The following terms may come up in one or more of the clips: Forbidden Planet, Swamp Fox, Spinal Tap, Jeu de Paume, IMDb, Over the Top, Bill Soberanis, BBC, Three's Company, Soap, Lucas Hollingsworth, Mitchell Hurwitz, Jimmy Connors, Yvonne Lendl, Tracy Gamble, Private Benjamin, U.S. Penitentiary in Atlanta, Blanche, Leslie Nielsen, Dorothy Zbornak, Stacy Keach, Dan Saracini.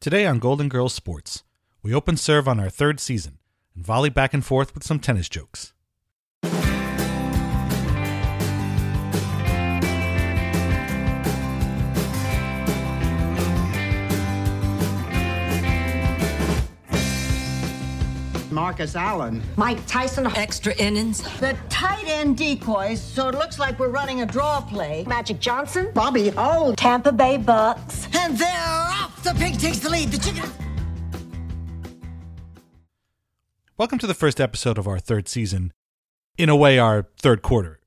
Today on Golden Girls Sports, we open serve on our third season and volley back and forth with some tennis jokes. Marcus Allen. Mike Tyson. Extra innings. The tight end decoys, so it looks like we're running a draw play. Magic Johnson. Bobby Hole. Tampa Bay Bucks. And they're off! The pig takes the lead. The chicken... Welcome to the first episode of our third season. In a way, our third quarter.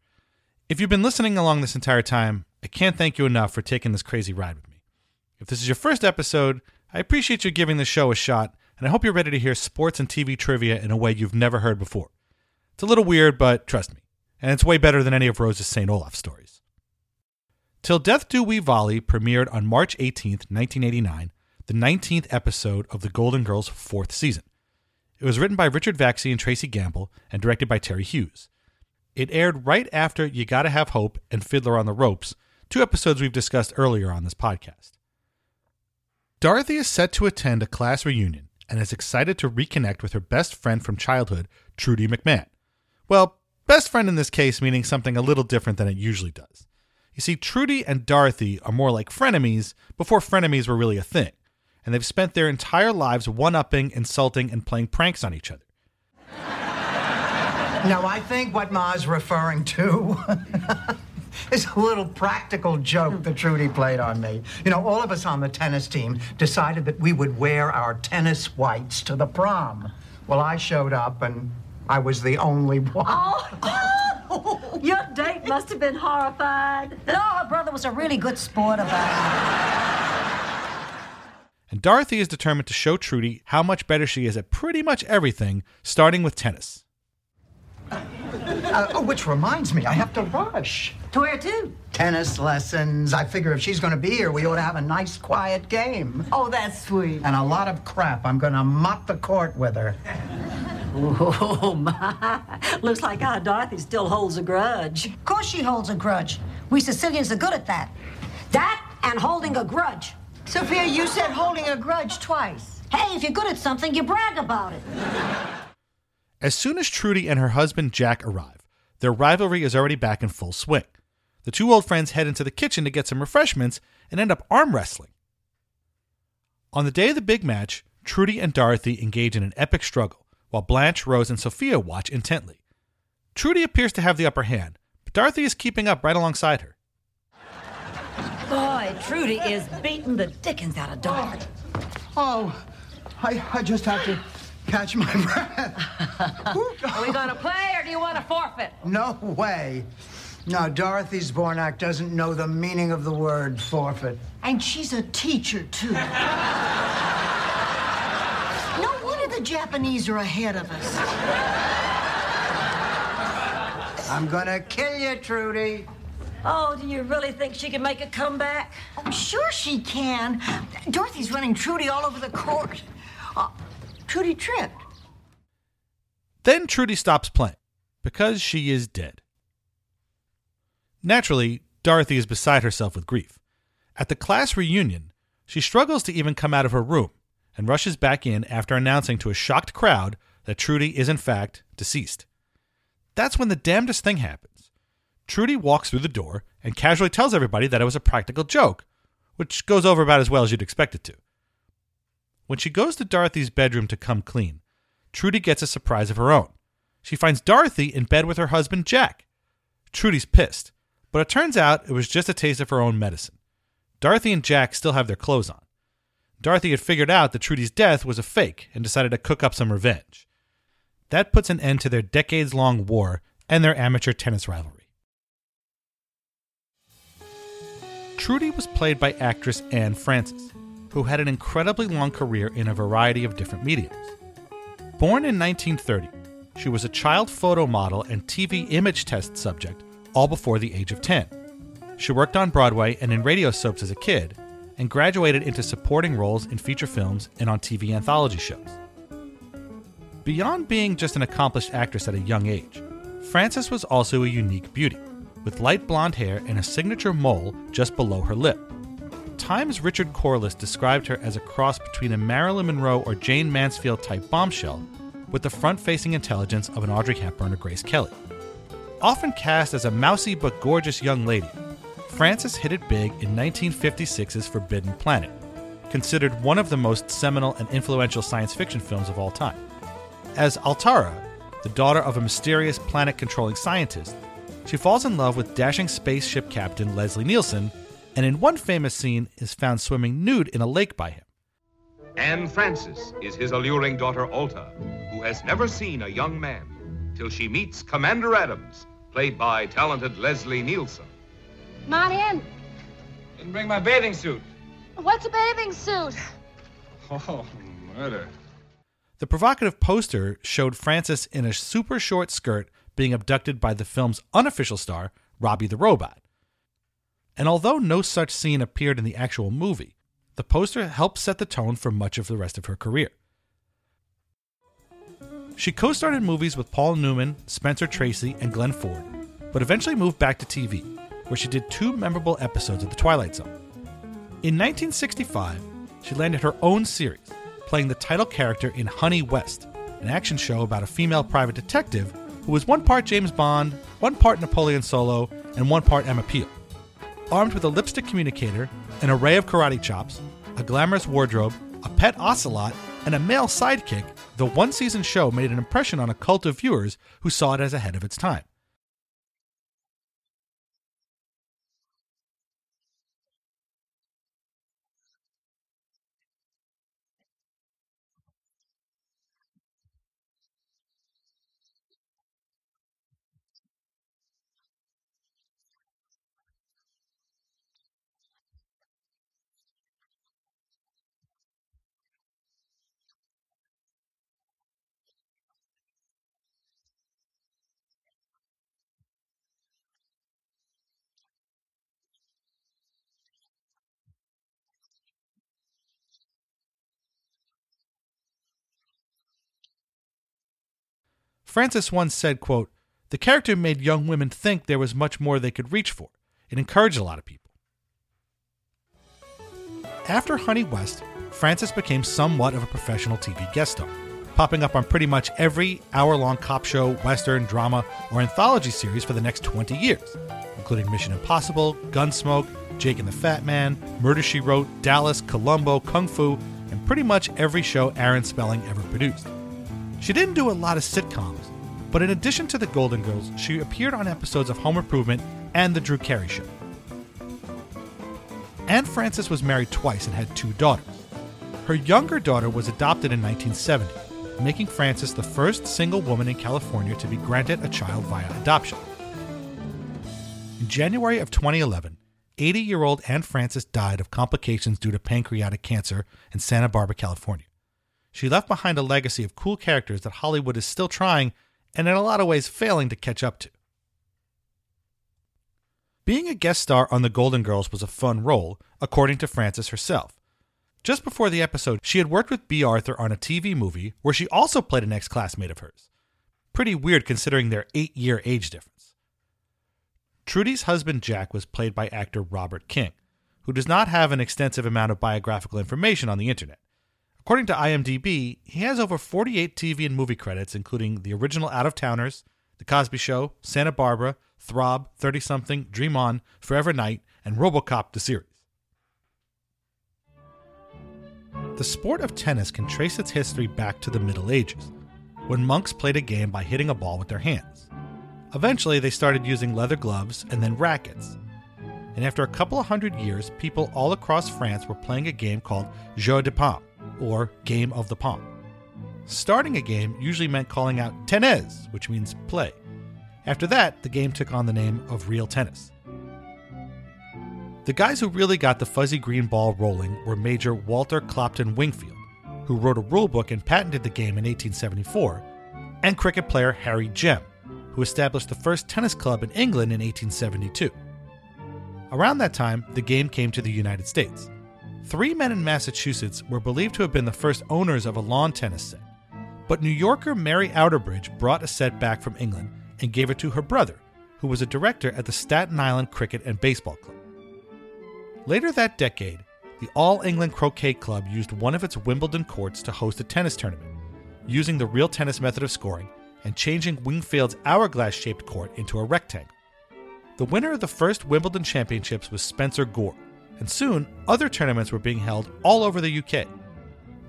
If you've been listening along this entire time, I can't thank you enough for taking this crazy ride with me. If this is your first episode, I appreciate you giving the show a shot, and I hope you're ready to hear sports and TV trivia in a way you've never heard before. It's a little weird, but trust me. And it's way better than any of Rose's St. Olaf stories. Till Death Do We Volley premiered on March 18th, 1989, the 19th episode of the Golden Girls' fourth season. It was written by Richard Vaxey and Tracy Gamble and directed by Terry Hughes. It aired right after You Gotta Have Hope and Fiddler on the Ropes, two episodes we've discussed earlier on this podcast. Dorothy is set to attend a class reunion and is excited to reconnect with her best friend from childhood, Trudy McMahon. Well, best friend in this case meaning something a little different than it usually does. You see, Trudy and Dorothy are more like frenemies before frenemies were really a thing, and they've spent their entire lives one-upping, insulting, and playing pranks on each other. Now, I think what Ma's referring to is a little practical joke that Trudy played on me. You know, all of us on the tennis team decided that we would wear our tennis whites to the prom. Well, I showed up, and I was the only one. Oh. Your date must have been horrified. No, her brother was a really good sport about it. And Dorothy is determined to show Trudy how much better she is at pretty much everything, starting with tennis. Which reminds me, I have to rush. To where to? Tennis lessons. I figure if she's going to be here, we ought to have a nice, quiet game. Oh, that's sweet. And a lot of crap. I'm going to mop the court with her. Oh, my. Looks like our Dorothy still holds a grudge. Of course she holds a grudge. We Sicilians are good at that. That and holding a grudge. Sophia, you said holding a grudge twice. Hey, if you're good at something, you brag about it. As soon as Trudy and her husband Jack arrive, their rivalry is already back in full swing. The two old friends head into the kitchen to get some refreshments and end up arm wrestling. On the day of the big match, Trudy and Dorothy engage in an epic struggle, while Blanche, Rose, and Sophia watch intently. Trudy appears to have the upper hand, but Dorothy is keeping up right alongside her. Boy, Trudy is beating the dickens out of Dorothy. I just have to... catch my breath. Are we going to play, or do you want to forfeit? No way. No, Dorothy Zbornak doesn't know the meaning of the word forfeit. And she's a teacher, too. No wonder the Japanese are ahead of us. I'm going to kill you, Trudy. Oh, do you really think she can make a comeback? I'm sure she can. Dorothy's running Trudy all over the court. Trudy tripped. Then Trudy stops playing, because she is dead. Naturally, Dorothy is beside herself with grief. At the class reunion, she struggles to even come out of her room, and rushes back in after announcing to a shocked crowd that Trudy is in fact deceased. That's when the damnedest thing happens. Trudy walks through the door and casually tells everybody that it was a practical joke, which goes over about as well as you'd expect it to. When she goes to Dorothy's bedroom to come clean, Trudy gets a surprise of her own. She finds Dorothy in bed with her husband, Jack. Trudy's pissed, but it turns out it was just a taste of her own medicine. Dorothy and Jack still have their clothes on. Dorothy had figured out that Trudy's death was a fake and decided to cook up some revenge. That puts an end to their decades-long war and their amateur tennis rivalry. Trudy was played by actress Anne Francis, who had an incredibly long career in a variety of different mediums. Born in 1930, she was a child photo model and TV image test subject, all before the age of 10. She worked on Broadway and in radio soaps as a kid, and graduated into supporting roles in feature films and on TV anthology shows. Beyond being just an accomplished actress at a young age, Frances was also a unique beauty, with light blonde hair and a signature mole just below her lip. Time's Richard Corliss described her as a cross between a Marilyn Monroe or Jane Mansfield-type bombshell with the front-facing intelligence of an Audrey Hepburn or Grace Kelly. Often cast as a mousy but gorgeous young lady, Francis hit it big in 1956's Forbidden Planet, considered one of the most seminal and influential science fiction films of all time. As Altaira, the daughter of a mysterious planet-controlling scientist, she falls in love with dashing spaceship captain Leslie Nielsen, and in one famous scene is found swimming nude in a lake by him. Anne Francis is his alluring daughter Alta, who has never seen a young man till she meets Commander Adams, played by talented Leslie Nielsen. Come on in. Didn't bring my bathing suit. What's a bathing suit? Oh, murder. The provocative poster showed Francis in a super short skirt being abducted by the film's unofficial star, Robbie the Robot. And although no such scene appeared in the actual movie, the poster helped set the tone for much of the rest of her career. She co-starred in movies with Paul Newman, Spencer Tracy, and Glenn Ford, but eventually moved back to TV, where she did two memorable episodes of The Twilight Zone. In 1965, she landed her own series, playing the title character in Honey West, an action show about a female private detective who was one part James Bond, one part Napoleon Solo, and one part Emma Peel. Armed with a lipstick communicator, an array of karate chops, a glamorous wardrobe, a pet ocelot, and a male sidekick, the one-season show made an impression on a cult of viewers who saw it as ahead of its time. Francis once said, quote, "The character made young women think there was much more they could reach for. It encouraged a lot of people." After Honey West, Francis became somewhat of a professional TV guest star, popping up on pretty much every hour-long cop show, western, drama, or anthology series for the next 20 years, including Mission Impossible, Gunsmoke, Jake and the Fat Man, Murder, She Wrote, Dallas, Columbo, Kung Fu, and pretty much every show Aaron Spelling ever produced. She didn't do a lot of sitcoms, but in addition to The Golden Girls, she appeared on episodes of Home Improvement and The Drew Carey Show. Anne Francis was married twice and had two daughters. Her younger daughter was adopted in 1970, making Francis the first single woman in California to be granted a child via adoption. In January of 2011, 80-year-old Anne Francis died of complications due to pancreatic cancer in Santa Barbara, California. She left behind a legacy of cool characters that Hollywood is still trying, and in a lot of ways failing, to catch up to. Being a guest star on The Golden Girls was a fun role, according to Francis herself. Just before the episode, she had worked with B. Arthur on a TV movie where she also played an ex-classmate of hers. Pretty weird considering their 8-year age difference. Trudy's husband Jack was played by actor Robert King, who does not have an extensive amount of biographical information on the internet. According to IMDb, he has over 48 TV and movie credits, including the original Out-of-Towners, The Cosby Show, Santa Barbara, Throb, 30-something, Dream On, Forever Night, and RoboCop the series. The sport of tennis can trace its history back to the Middle Ages, when monks played a game by hitting a ball with their hands. Eventually, they started using leather gloves and then rackets. And after a couple of hundred years, people all across France were playing a game called Jeu de Paume, or Game of the Palm. Starting a game usually meant calling out tennis, which means play. After that, the game took on the name of Real Tennis. The guys who really got the fuzzy green ball rolling were Major Walter Clopton Wingfield, who wrote a rulebook and patented the game in 1874, and cricket player Harry Jem, who established the first tennis club in England in 1872. Around that time, the game came to the United States. Three men in Massachusetts were believed to have been the first owners of a lawn tennis set, but New Yorker Mary Outerbridge brought a set back from England and gave it to her brother, who was a director at the Staten Island Cricket and Baseball Club. Later that decade, the All England Croquet Club used one of its Wimbledon courts to host a tennis tournament, using the real tennis method of scoring and changing Wingfield's hourglass-shaped court into a rectangle. The winner of the first Wimbledon championships was Spencer Gore, and soon other tournaments were being held all over the UK.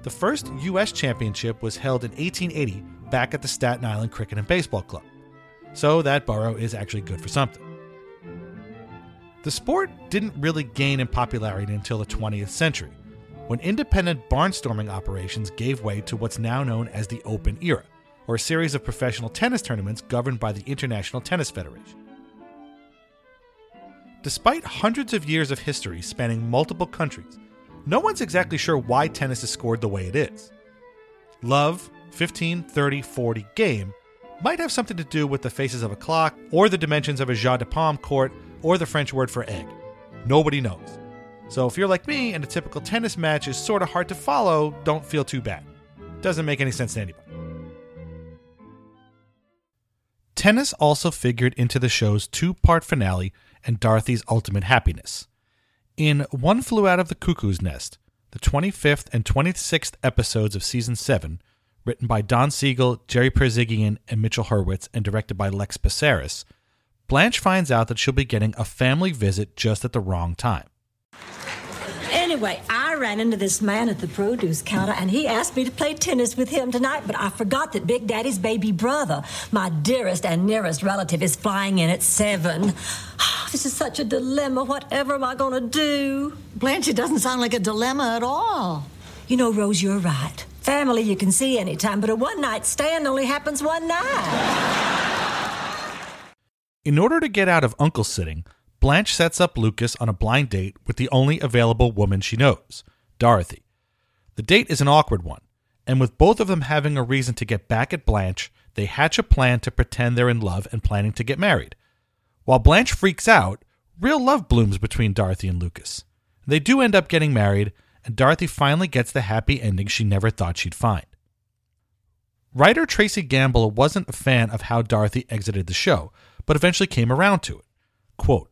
The first US championship was held in 1880 back at the Staten Island Cricket and Baseball Club. So that borough is actually good for something. The sport didn't really gain in popularity until the 20th century, when independent barnstorming operations gave way to what's now known as the Open Era, or a series of professional tennis tournaments governed by the International Tennis Federation. Despite hundreds of years of history spanning multiple countries, no one's exactly sure why tennis is scored the way it is. Love, 15, 30, 40 game might have something to do with the faces of a clock, or the dimensions of a Jeu de Paume court, or the French word for egg. Nobody knows. So if you're like me and a typical tennis match is sort of hard to follow, don't feel too bad. Doesn't make any sense to anybody. Tennis also figured into the show's two-part finale and Dorothy's Ultimate Happiness. In One Flew Out of the Cuckoo's Nest, the 25th and 26th episodes of Season 7, written by Don Siegel, Jerry Perzigian, and Mitchell Hurwitz, and directed by Lex Bessaris, Blanche finds out that she'll be getting a family visit just at the wrong time. Anyway, I ran into this man at the produce counter, and he asked me to play tennis with him tonight, but I forgot that Big Daddy's baby brother, my dearest and nearest relative, is flying in at 7. This is such a dilemma. Whatever am I going to do? Blanche, it doesn't sound like a dilemma at all. You know, Rose, you're right. Family you can see anytime, but a one-night stand only happens one night. In order to get out of uncle sitting, Blanche sets up Lucas on a blind date with the only available woman she knows, Dorothy. The date is an awkward one, and with both of them having a reason to get back at Blanche, they hatch a plan to pretend they're in love and planning to get married. While Blanche freaks out, real love blooms between Dorothy and Lucas. They do end up getting married, and Dorothy finally gets the happy ending she never thought she'd find. Writer Tracy Gamble wasn't a fan of how Dorothy exited the show, but eventually came around to it. Quote,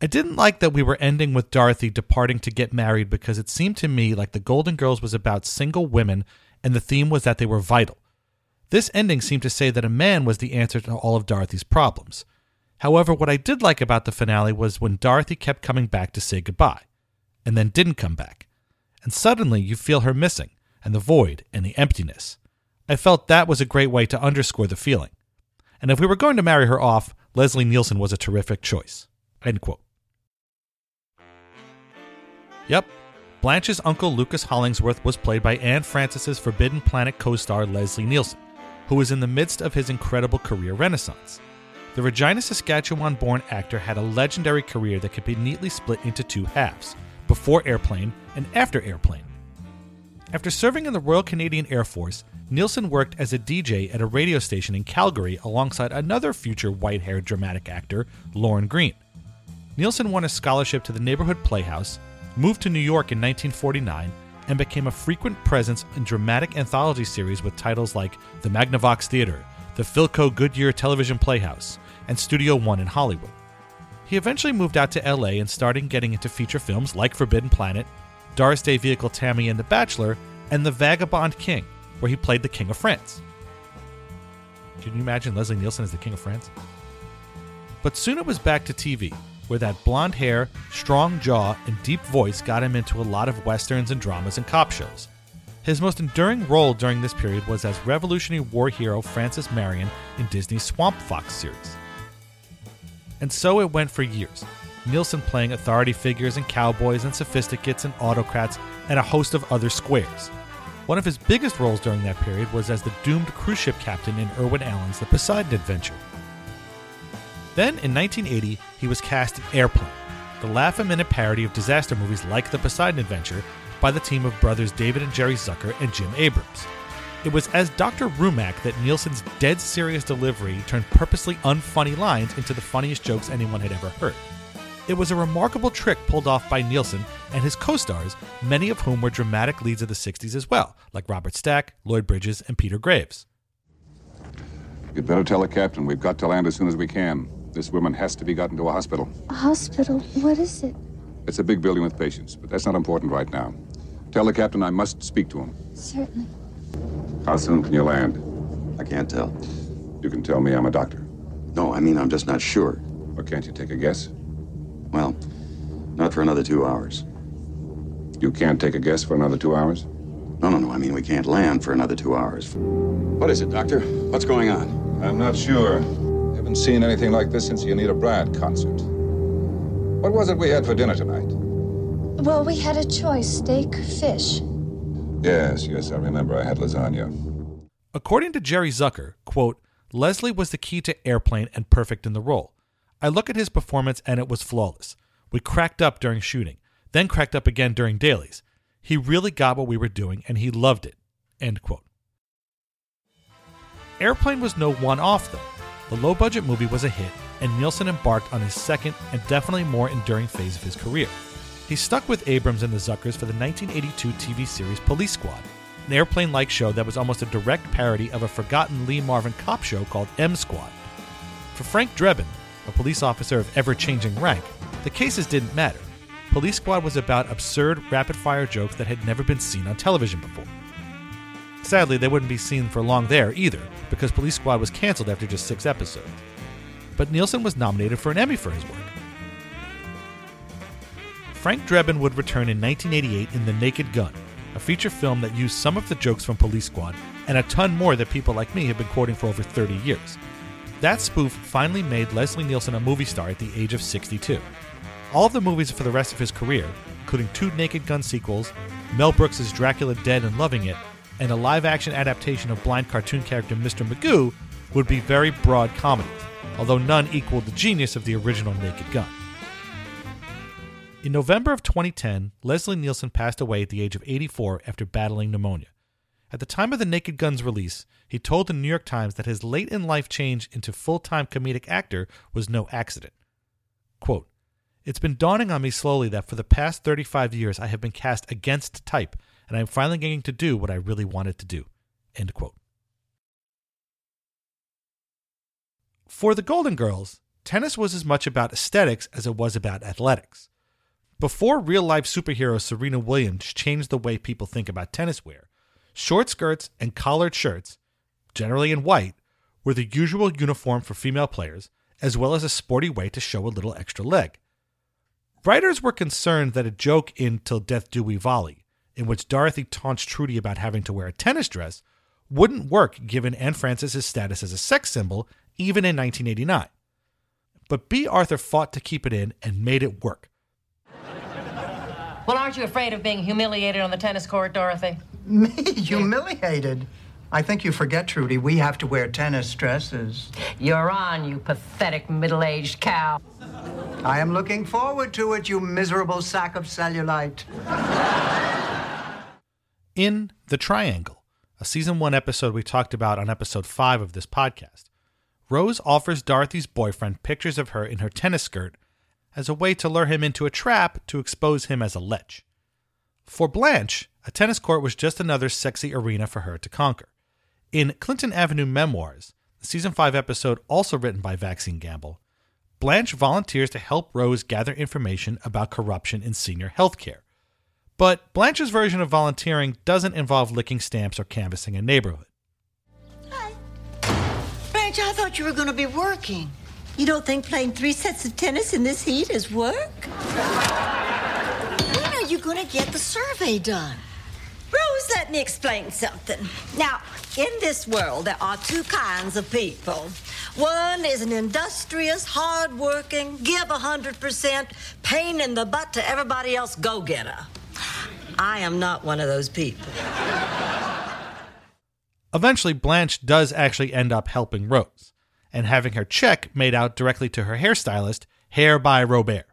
"I didn't like that we were ending with Dorothy departing to get married because it seemed to me like the Golden Girls was about single women and the theme was that they were vital. This ending seemed to say that a man was the answer to all of Dorothy's problems. However, what I did like about the finale was when Dorothy kept coming back to say goodbye, and then didn't come back. And suddenly you feel her missing, and the void, and the emptiness. I felt that was a great way to underscore the feeling. And if we were going to marry her off, Leslie Nielsen was a terrific choice." End quote. Yep, Blanche's uncle Lucas Hollingsworth was played by Anne Francis' Forbidden Planet co-star Leslie Nielsen, who was in the midst of his incredible career renaissance. The Regina, Saskatchewan-born actor had a legendary career that could be neatly split into two halves, before Airplane and after Airplane. After serving in the Royal Canadian Air Force, Nielsen worked as a DJ at a radio station in Calgary alongside another future white-haired dramatic actor, Lauren Green. Nielsen won a scholarship to the neighborhood playhouse, moved to New York in 1949, and became a frequent presence in dramatic anthology series with titles like The Magnavox Theater, The Philco Goodyear Television Playhouse, and Studio One in Hollywood. He eventually moved out to LA and started getting into feature films like Forbidden Planet, Doris Day vehicle Tammy and The Bachelor, and The Vagabond King, where he played the King of France. Can you imagine Leslie Nielsen as the King of France? But soon it was back to TV, where that blonde hair, strong jaw, and deep voice got him into a lot of westerns and dramas and cop shows. His most enduring role during this period was as Revolutionary War hero Francis Marion in Disney's Swamp Fox series. And so it went for years, Nielsen playing authority figures and cowboys and sophisticates and autocrats and a host of other squares. One of his biggest roles during that period was as the doomed cruise ship captain in Irwin Allen's The Poseidon Adventure. Then, in 1980, he was cast in Airplane, the laugh-a-minute parody of disaster movies like The Poseidon Adventure, by the team of brothers David and Jerry Zucker and Jim Abrams. It was as Dr. Rumack that Nielsen's dead serious delivery turned purposely unfunny lines into the funniest jokes anyone had ever heard. It was a remarkable trick pulled off by Nielsen and his co-stars, many of whom were dramatic leads of the 60s as well, like Robert Stack, Lloyd Bridges, and Peter Graves. "You'd better tell the captain we've got to land as soon as we can. This woman has to be gotten to a hospital." "A hospital? What is it?" It's a big building with patients, but that's not important right now. Tell the captain I must speak to him. Certainly. How soon can you land? I can't tell. You can tell me. I'm a doctor. No, I mean, I'm just not sure. Or can't you take a guess? Well, not for another 2 hours. You can't take a guess for another 2 hours? No. I mean, we can't land for another 2 hours. What is it, Doctor? What's going on? I'm not sure. Haven't seen anything like this since the Anita Bryant concert. What was it we had for dinner tonight? Well, we had a choice, steak or fish. Yes, I remember. I had lasagna. According to Jerry Zucker, quote, Leslie was the key to Airplane and perfect in the role. I look at his performance and it was flawless. We cracked up during shooting, then cracked up again during dailies. He really got what we were doing and he loved it, end quote. Airplane was no one-off, though. The low-budget movie was a hit, and Nielsen embarked on his second and definitely more enduring phase of his career. He stuck with Abrams and the Zuckers for the 1982 TV series Police Squad, an airplane-like show that was almost a direct parody of a forgotten Lee Marvin cop show called M Squad. For Frank Drebin, a police officer of ever-changing rank, the cases didn't matter. Police Squad was about absurd, rapid-fire jokes that had never been seen on television before. Sadly, they wouldn't be seen for long there either, because Police Squad was canceled after just 6 episodes. But Nielsen was nominated for an Emmy for his work. Frank Drebin would return in 1988 in The Naked Gun, a feature film that used some of the jokes from Police Squad and a ton more that people like me have been quoting for over 30 years. That spoof finally made Leslie Nielsen a movie star at the age of 62. All of the movies for the rest of his career, including 2 Naked Gun sequels, Mel Brooks' Dracula Dead and Loving It, and a live-action adaptation of blind cartoon character Mr. Magoo, would be very broad comedies, although none equaled the genius of the original Naked Gun. In November of 2010, Leslie Nielsen passed away at the age of 84 after battling pneumonia. At the time of The Naked Gun's release, he told the New York Times that his late-in-life change into full-time comedic actor was no accident. Quote, It's been dawning on me slowly that for the past 35 years I have been cast against type, and I am finally getting to do what I really wanted to do. End quote. For the Golden Girls, tennis was as much about aesthetics as it was about athletics. Before real-life superhero Serena Williams changed the way people think about tennis wear, short skirts and collared shirts, generally in white, were the usual uniform for female players, as well as a sporty way to show a little extra leg. Writers were concerned that a joke in Till Death Do We Volley, in which Dorothy taunts Trudy about having to wear a tennis dress, wouldn't work given Anne Francis' status as a sex symbol, even in 1989. But B. Arthur fought to keep it in and made it work. Well, aren't you afraid of being humiliated on the tennis court, Dorothy? Me? Humiliated? I think you forget, Trudy, we have to wear tennis dresses. You're on, you pathetic middle-aged cow. I am looking forward to it, you miserable sack of cellulite. In The Triangle, a Season 1 episode we talked about on Episode 5 of this podcast, Rose offers Dorothy's boyfriend pictures of her in her tennis skirt as a way to lure him into a trap to expose him as a lech. For Blanche, a tennis court was just another sexy arena for her to conquer. In Clinton Avenue Memoirs, the Season 5 episode also written by Vaccine Gamble, Blanche volunteers to help Rose gather information about corruption in senior health care. But Blanche's version of volunteering doesn't involve licking stamps or canvassing a neighborhood. Hi. Blanche, I thought you were going to be working. You don't think playing 3 sets of tennis in this heat is work? When are you going to get the survey done? Rose, let me explain something. Now, in this world, there are 2 kinds of people. One is an industrious, hard-working, give 100%, pain in the butt to everybody else go-getter. I am not one of those people. Eventually, Blanche does actually end up helping Rose and having her check made out directly to her hairstylist, Hair by Robert.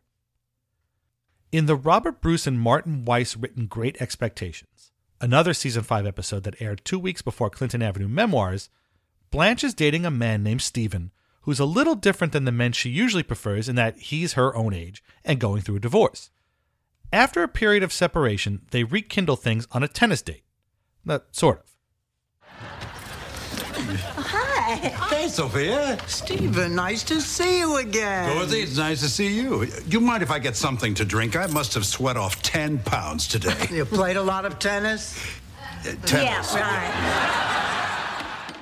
In the Robert Bruce and Martin Weiss written Great Expectations, another Season 5 episode that aired 2 weeks before Clinton Avenue Memoirs, Blanche is dating a man named Stephen, who's a little different than the men she usually prefers in that he's her own age and going through a divorce. After a period of separation, they rekindle things on a tennis date. Sort of. Hi. Thanks, Sophia. Stephen, nice to see you again. Dorothy, it's nice to see you. Do you mind if I get something to drink? I must have sweat off 10 pounds today. You played a lot of tennis? Tennis. Yeah, right.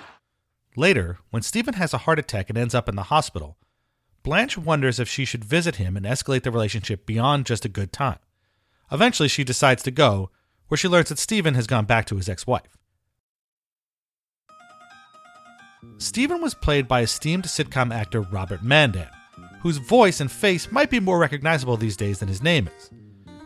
Later, when Stephen has a heart attack and ends up in the hospital, Blanche wonders if she should visit him and escalate the relationship beyond just a good time. Eventually, she decides to go, where she learns that Stephen has gone back to his ex-wife. Stephen was played by esteemed sitcom actor Robert Mandan, whose voice and face might be more recognizable these days than his name is.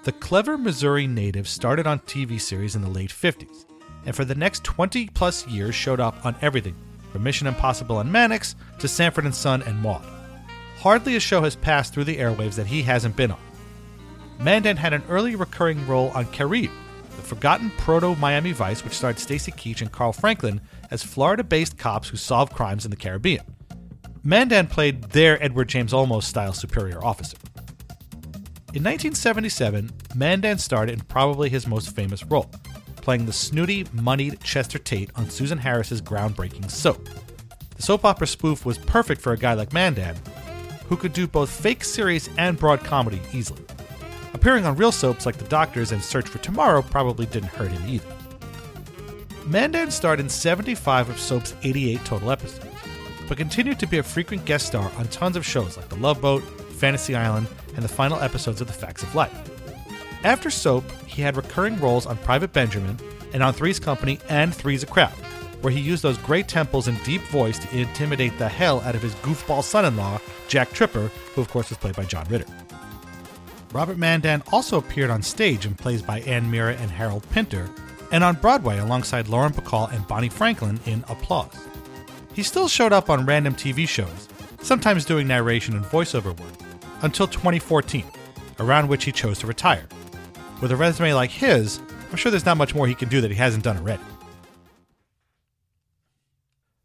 The clever Missouri native started on TV series in the late 50s, and for the next 20-plus years showed up on everything, from Mission Impossible and Mannix to Sanford and Son and Maude. Hardly a show has passed through the airwaves that he hasn't been on. Mandan had an early recurring role on Caribe, the forgotten proto-Miami Vice, which starred Stacy Keach and Carl Franklin as Florida-based cops who solve crimes in the Caribbean. Mandan played their Edward James Olmos-style superior officer. In 1977, Mandan starred in probably his most famous role, playing the snooty, moneyed Chester Tate on Susan Harris's groundbreaking Soap. The soap opera spoof was perfect for a guy like Mandan, who could do both fake serious and broad comedy easily. Appearing on real soaps like The Doctors and Search for Tomorrow probably didn't hurt him either. Mandan starred in 75 of Soap's 88 total episodes, but continued to be a frequent guest star on tons of shows like The Love Boat, Fantasy Island, and the final episodes of The Facts of Life. After Soap, he had recurring roles on Private Benjamin and on Three's Company and Three's a Crowd, where he used those great temples and deep voice to intimidate the hell out of his goofball son-in-law, Jack Tripper, who of course was played by John Ritter. Robert Mandan also appeared on stage in plays by Ann Mira and Harold Pinter, and on Broadway alongside Lauren Bacall and Bonnie Franklin in Applause. He still showed up on random TV shows, sometimes doing narration and voiceover work, until 2014, around which he chose to retire. With a resume like his, I'm sure there's not much more he can do that he hasn't done already.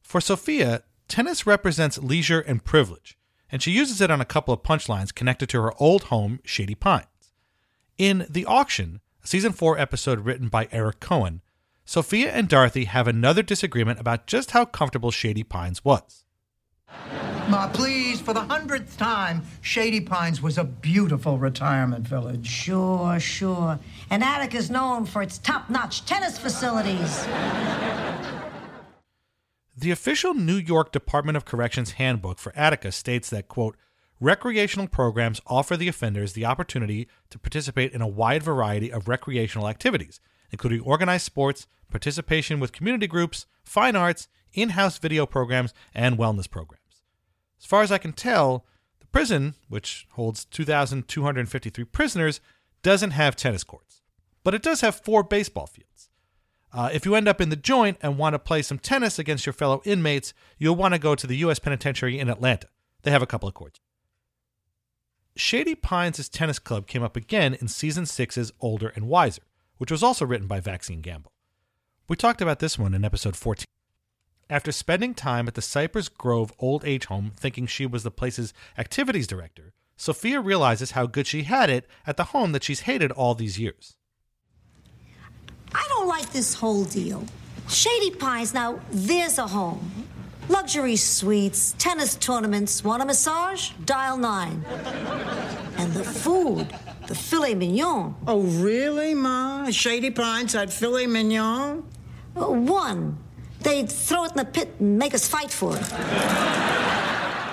For Sophia, tennis represents leisure and privilege, and she uses it on a couple of punchlines connected to her old home, Shady Pines. In The Auction, a Season 4 episode written by Eric Cohen, Sophia and Dorothy have another disagreement about just how comfortable Shady Pines was. Ma, please, for the 100th time, Shady Pines was a beautiful retirement village. Sure. And Attic is known for its top-notch tennis facilities. The official New York Department of Corrections handbook for Attica states that, quote, recreational programs offer the offenders the opportunity to participate in a wide variety of recreational activities, including organized sports, participation with community groups, fine arts, in-house video programs, and wellness programs. As far as I can tell, the prison, which holds 2,253 prisoners, doesn't have tennis courts, but it does have 4 baseball fields. If you end up in the joint and want to play some tennis against your fellow inmates, you'll want to go to the U.S. Penitentiary in Atlanta. They have a couple of courts. Shady Pines' tennis club came up again in Season 6's Older and Wiser, which was also written by Vaccine Gamble. We talked about this one in Episode 14. After spending time at the Cypress Grove Old Age Home thinking she was the place's activities director, Sophia realizes how good she had it at the home that she's hated all these years. I don't like this whole deal. Shady Pines, now, there's a home. Luxury suites, tennis tournaments, want a massage? Dial 9. And the food, the filet mignon. Oh, really, Ma? Shady Pines had filet mignon? One. They'd throw it in the pit and make us fight for it.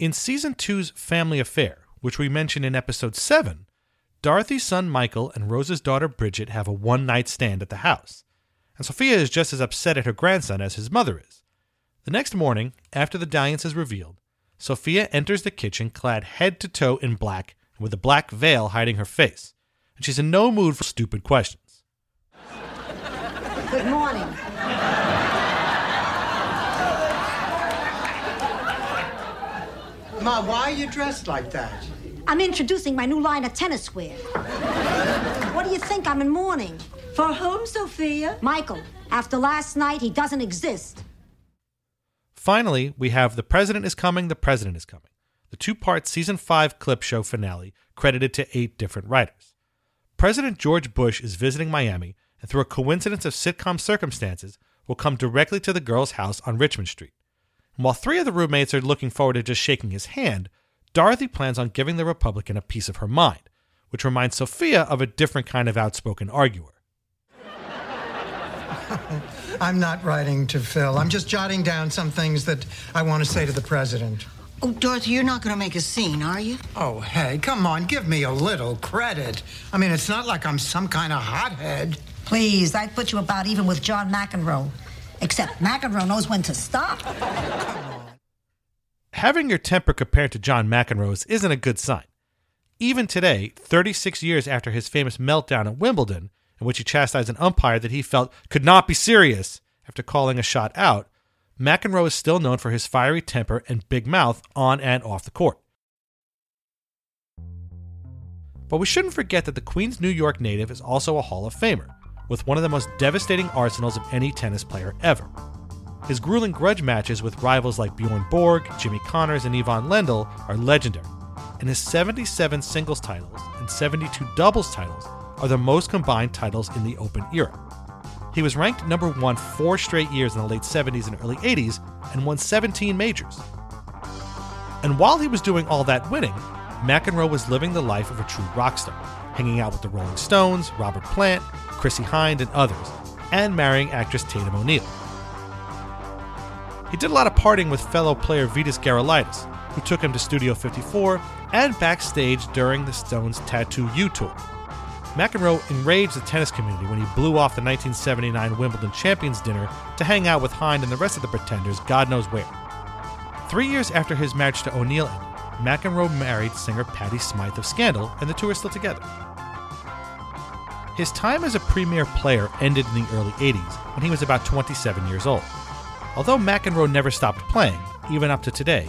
In Season 2's Family Affair, which we mentioned in Episode 7, Dorothy's son Michael and Rose's daughter Bridget have a one-night stand at the house, and Sophia is just as upset at her grandson as his mother is. The next morning, after the dalliance is revealed, Sophia enters the kitchen clad head to toe in black and with a black veil hiding her face, and she's in no mood for stupid questions. Good morning. Ma, why are you dressed like that? I'm introducing my new line of tennis wear. What do you think? I'm in mourning. For whom, Sophia? Michael. After last night, he doesn't exist. Finally, we have The President is Coming, The President is Coming, the 2-part Season 5 clip show finale credited to 8 different writers. President George Bush is visiting Miami, and through a coincidence of sitcom circumstances, will come directly to the girl's house on Richmond Street. And while three of the roommates are looking forward to just shaking his hand, Dorothy plans on giving the Republican a piece of her mind, which reminds Sophia of a different kind of outspoken arguer. I'm not writing to Phil. I'm just jotting down some things that I want to say to the president. Oh, Dorothy, you're not going to make a scene, are you? Oh, hey, come on, give me a little credit. I mean, it's not like I'm some kind of hothead. Please, I'd put you about even with John McEnroe. Except McEnroe knows when to stop. Having your temper compared to John McEnroe's isn't a good sign. Even today, 36 years after his famous meltdown at Wimbledon, in which he chastised an umpire that he felt could not be serious after calling a shot out, McEnroe is still known for his fiery temper and big mouth on and off the court. But we shouldn't forget that the Queens, New York native is also a Hall of Famer, with one of the most devastating arsenals of any tennis player ever. His grueling grudge matches with rivals like Bjorn Borg, Jimmy Connors, and Yvonne Lendl are legendary, and his 77 singles titles and 72 doubles titles are the most combined titles in the Open Era. He was ranked number 1 4 straight years in the late 70s and early 80s and won 17 majors. And while he was doing all that winning, McEnroe was living the life of a true rock star, hanging out with the Rolling Stones, Robert Plant, Chrissie Hynde, and others, and marrying actress Tatum O'Neal. He did a lot of partying with fellow player Vitas Gerulaitis, who took him to Studio 54 and backstage during the Stones' Tattoo You tour. McEnroe enraged the tennis community when he blew off the 1979 Wimbledon Champions Dinner to hang out with Hynde and the rest of the pretenders, God knows where. 3 years after his marriage to O'Neal ended, McEnroe married singer Patti Smythe of Scandal, and the two are still together. His time as a premier player ended in the early 80s when he was about 27 years old. Although McEnroe never stopped playing, even up to today,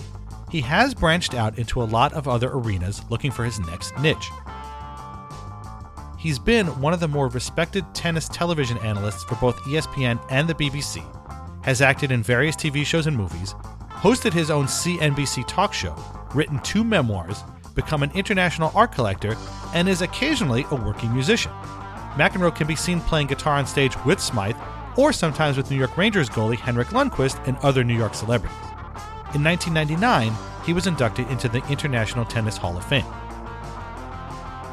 he has branched out into a lot of other arenas looking for his next niche. He's been one of the more respected tennis television analysts for both ESPN and the BBC, has acted in various TV shows and movies, hosted his own CNBC talk show, written 2 memoirs, become an international art collector, and is occasionally a working musician. McEnroe can be seen playing guitar on stage with Smythe, or sometimes with New York Rangers goalie Henrik Lundqvist and other New York celebrities. In 1999, he was inducted into the International Tennis Hall of Fame.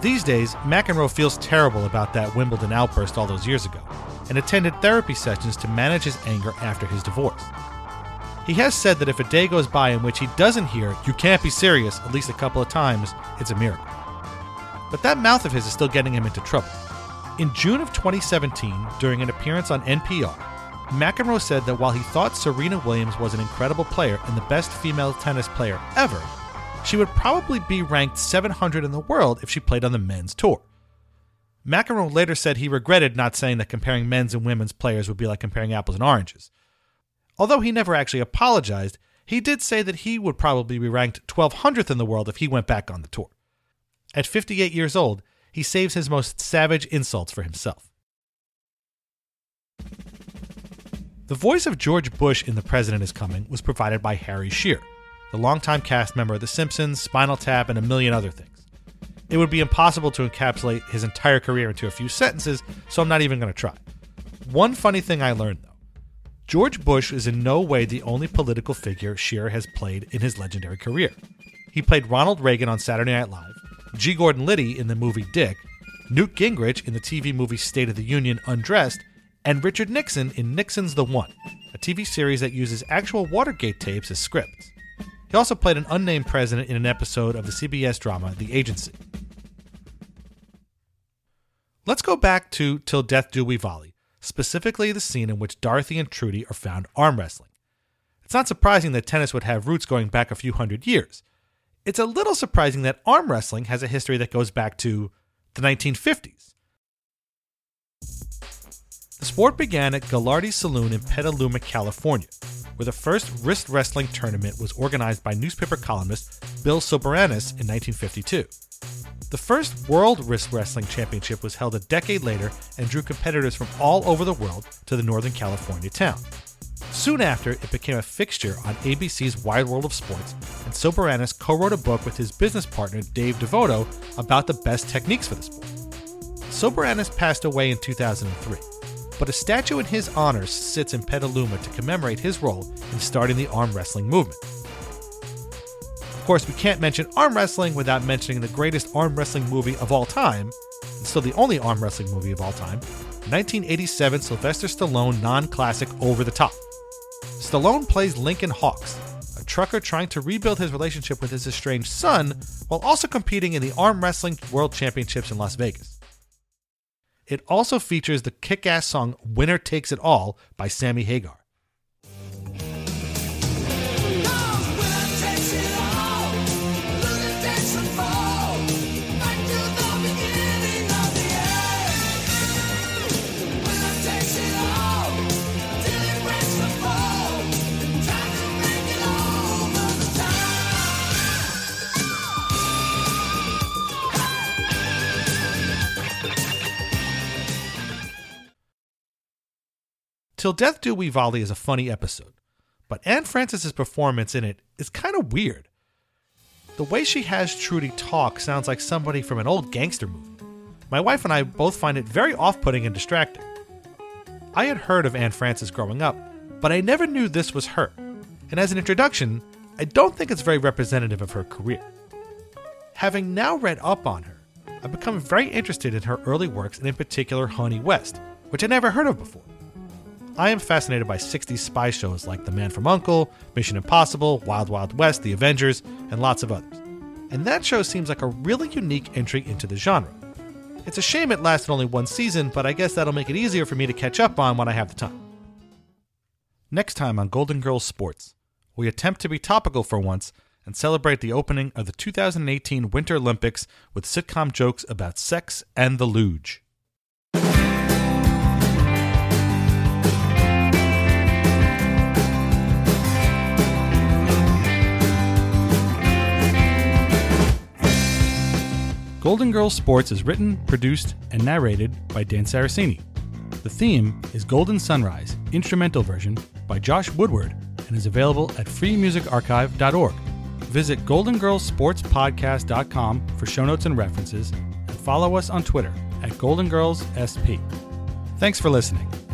These days, McEnroe feels terrible about that Wimbledon outburst all those years ago and attended therapy sessions to manage his anger after his divorce. He has said that if a day goes by in which he doesn't hear, "You can't be serious," at least a couple of times, it's a miracle. But that mouth of his is still getting him into trouble. In June of 2017, during an appearance on NPR, McEnroe said that while he thought Serena Williams was an incredible player and the best female tennis player ever, she would probably be ranked 700 in the world if she played on the men's tour. McEnroe later said he regretted not saying that comparing men's and women's players would be like comparing apples and oranges. Although he never actually apologized, he did say that he would probably be ranked 1,200th in the world if he went back on the tour. At 58 years old, he saves his most savage insults for himself. The voice of George Bush in The President Is Coming was provided by Harry Shearer, the longtime cast member of The Simpsons, Spinal Tap, and a million other things. It would be impossible to encapsulate his entire career into a few sentences, so I'm not even going to try. One funny thing I learned, though. George Bush is in no way the only political figure Shearer has played in his legendary career. He played Ronald Reagan on Saturday Night Live, G. Gordon Liddy in the movie Dick, Newt Gingrich in the TV movie State of the Union Undressed, and Richard Nixon in Nixon's The One, a TV series that uses actual Watergate tapes as scripts. He also played an unnamed president in an episode of the CBS drama The Agency. Let's go back to Till Death Do We Volley, specifically the scene in which Dorothy and Trudy are found arm wrestling. It's not surprising that tennis would have roots going back a few hundred years. It's a little surprising that arm wrestling has a history that goes back to the 1950s. The sport began at Ghilardi's Saloon in Petaluma, California, where the first wrist wrestling tournament was organized by newspaper columnist Bill Soberanis in 1952. The first World Wrist Wrestling Championship was held a decade later and drew competitors from all over the world to the Northern California town. Soon after, it became a fixture on ABC's Wide World of Sports, and Soberanis co-wrote a book with his business partner Dave Devoto about the best techniques for the sport. Soberanis passed away in 2003. but a statue in his honor sits in Petaluma to commemorate his role in starting the arm wrestling movement. Of course, we can't mention arm wrestling without mentioning the greatest arm wrestling movie of all time, and still the only arm wrestling movie of all time, 1987 Sylvester Stallone non-classic Over the Top. Stallone plays Lincoln Hawks, a trucker trying to rebuild his relationship with his estranged son while also competing in the Arm Wrestling World Championships in Las Vegas. It also features the kick-ass song Winner Takes It All by Sammy Hagar. Till Death Do We Volley is a funny episode, but Anne Francis' performance in it is kind of weird. The way she has Trudy talk sounds like somebody from an old gangster movie. My wife and I both find it very off-putting and distracting. I had heard of Anne Francis growing up, but I never knew this was her, and as an introduction, I don't think it's very representative of her career. Having now read up on her, I've become very interested in her early works and in particular Honey West, which I never heard of before. I am fascinated by 60s spy shows like The Man from U.N.C.L.E., Mission Impossible, Wild Wild West, The Avengers, and lots of others. And that show seems like a really unique entry into the genre. It's a shame it lasted only one season, but I guess that'll make it easier for me to catch up on when I have the time. Next time on Golden Girls Sports, we attempt to be topical for once and celebrate the opening of the 2018 Winter Olympics with sitcom jokes about sex and the luge. Golden Girls Sports is written, produced, and narrated by Dan Saracini. The theme is Golden Sunrise, instrumental version, by Josh Woodward, and is available at freemusicarchive.org. Visit goldengirlsportspodcast.com for show notes and references, and follow us on Twitter at GoldenGirlsSP. Thanks for listening.